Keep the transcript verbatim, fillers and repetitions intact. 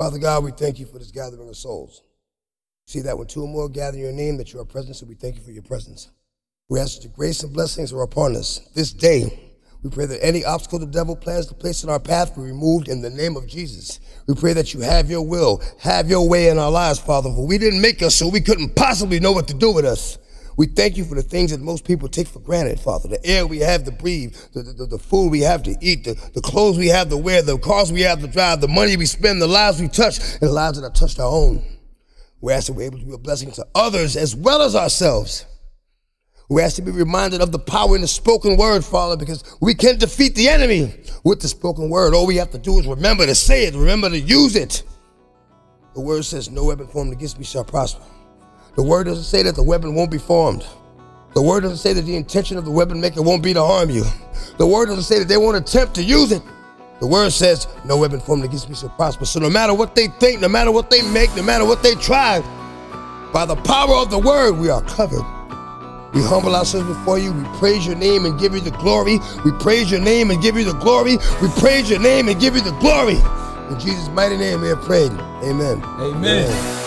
Father God, we thank you for this gathering of souls. See that when two or more gather in your name, that you are present, so we thank you for your presence. We ask that your grace and blessings are upon us this day. We pray that any obstacle the devil plans to place in our path be removed in the name of Jesus. We pray that you have your will, have your way in our lives, Father, for we didn't make us, so we couldn't possibly know what to do with us. We thank you for the things that most people take for granted, Father. The air we have to breathe, the, the, the food we have to eat, the, the clothes we have to wear, the cars we have to drive, the money we spend, the lives we touch, and the lives that have touched our own. We ask that we're able to be a blessing to others as well as ourselves. We ask to be reminded of the power in the spoken word, Father, because we can defeat the enemy with the spoken word. All we have to do is remember to say it, remember to use it. The word says, no weapon formed against me shall prosper. The word doesn't say that the weapon won't be formed. The word doesn't say that the intention of the weapon maker won't be to harm you. The word doesn't say that they won't attempt to use it. The word says, no weapon formed against me shall prosper. So no matter what they think, no matter what they make, no matter what they try, by the power of the word, we are covered. We humble ourselves before you. We praise your name and give you the glory. We praise your name and give you the glory. We praise your name and give you the glory. In Jesus' mighty name we have prayed. Amen. Amen. Amen.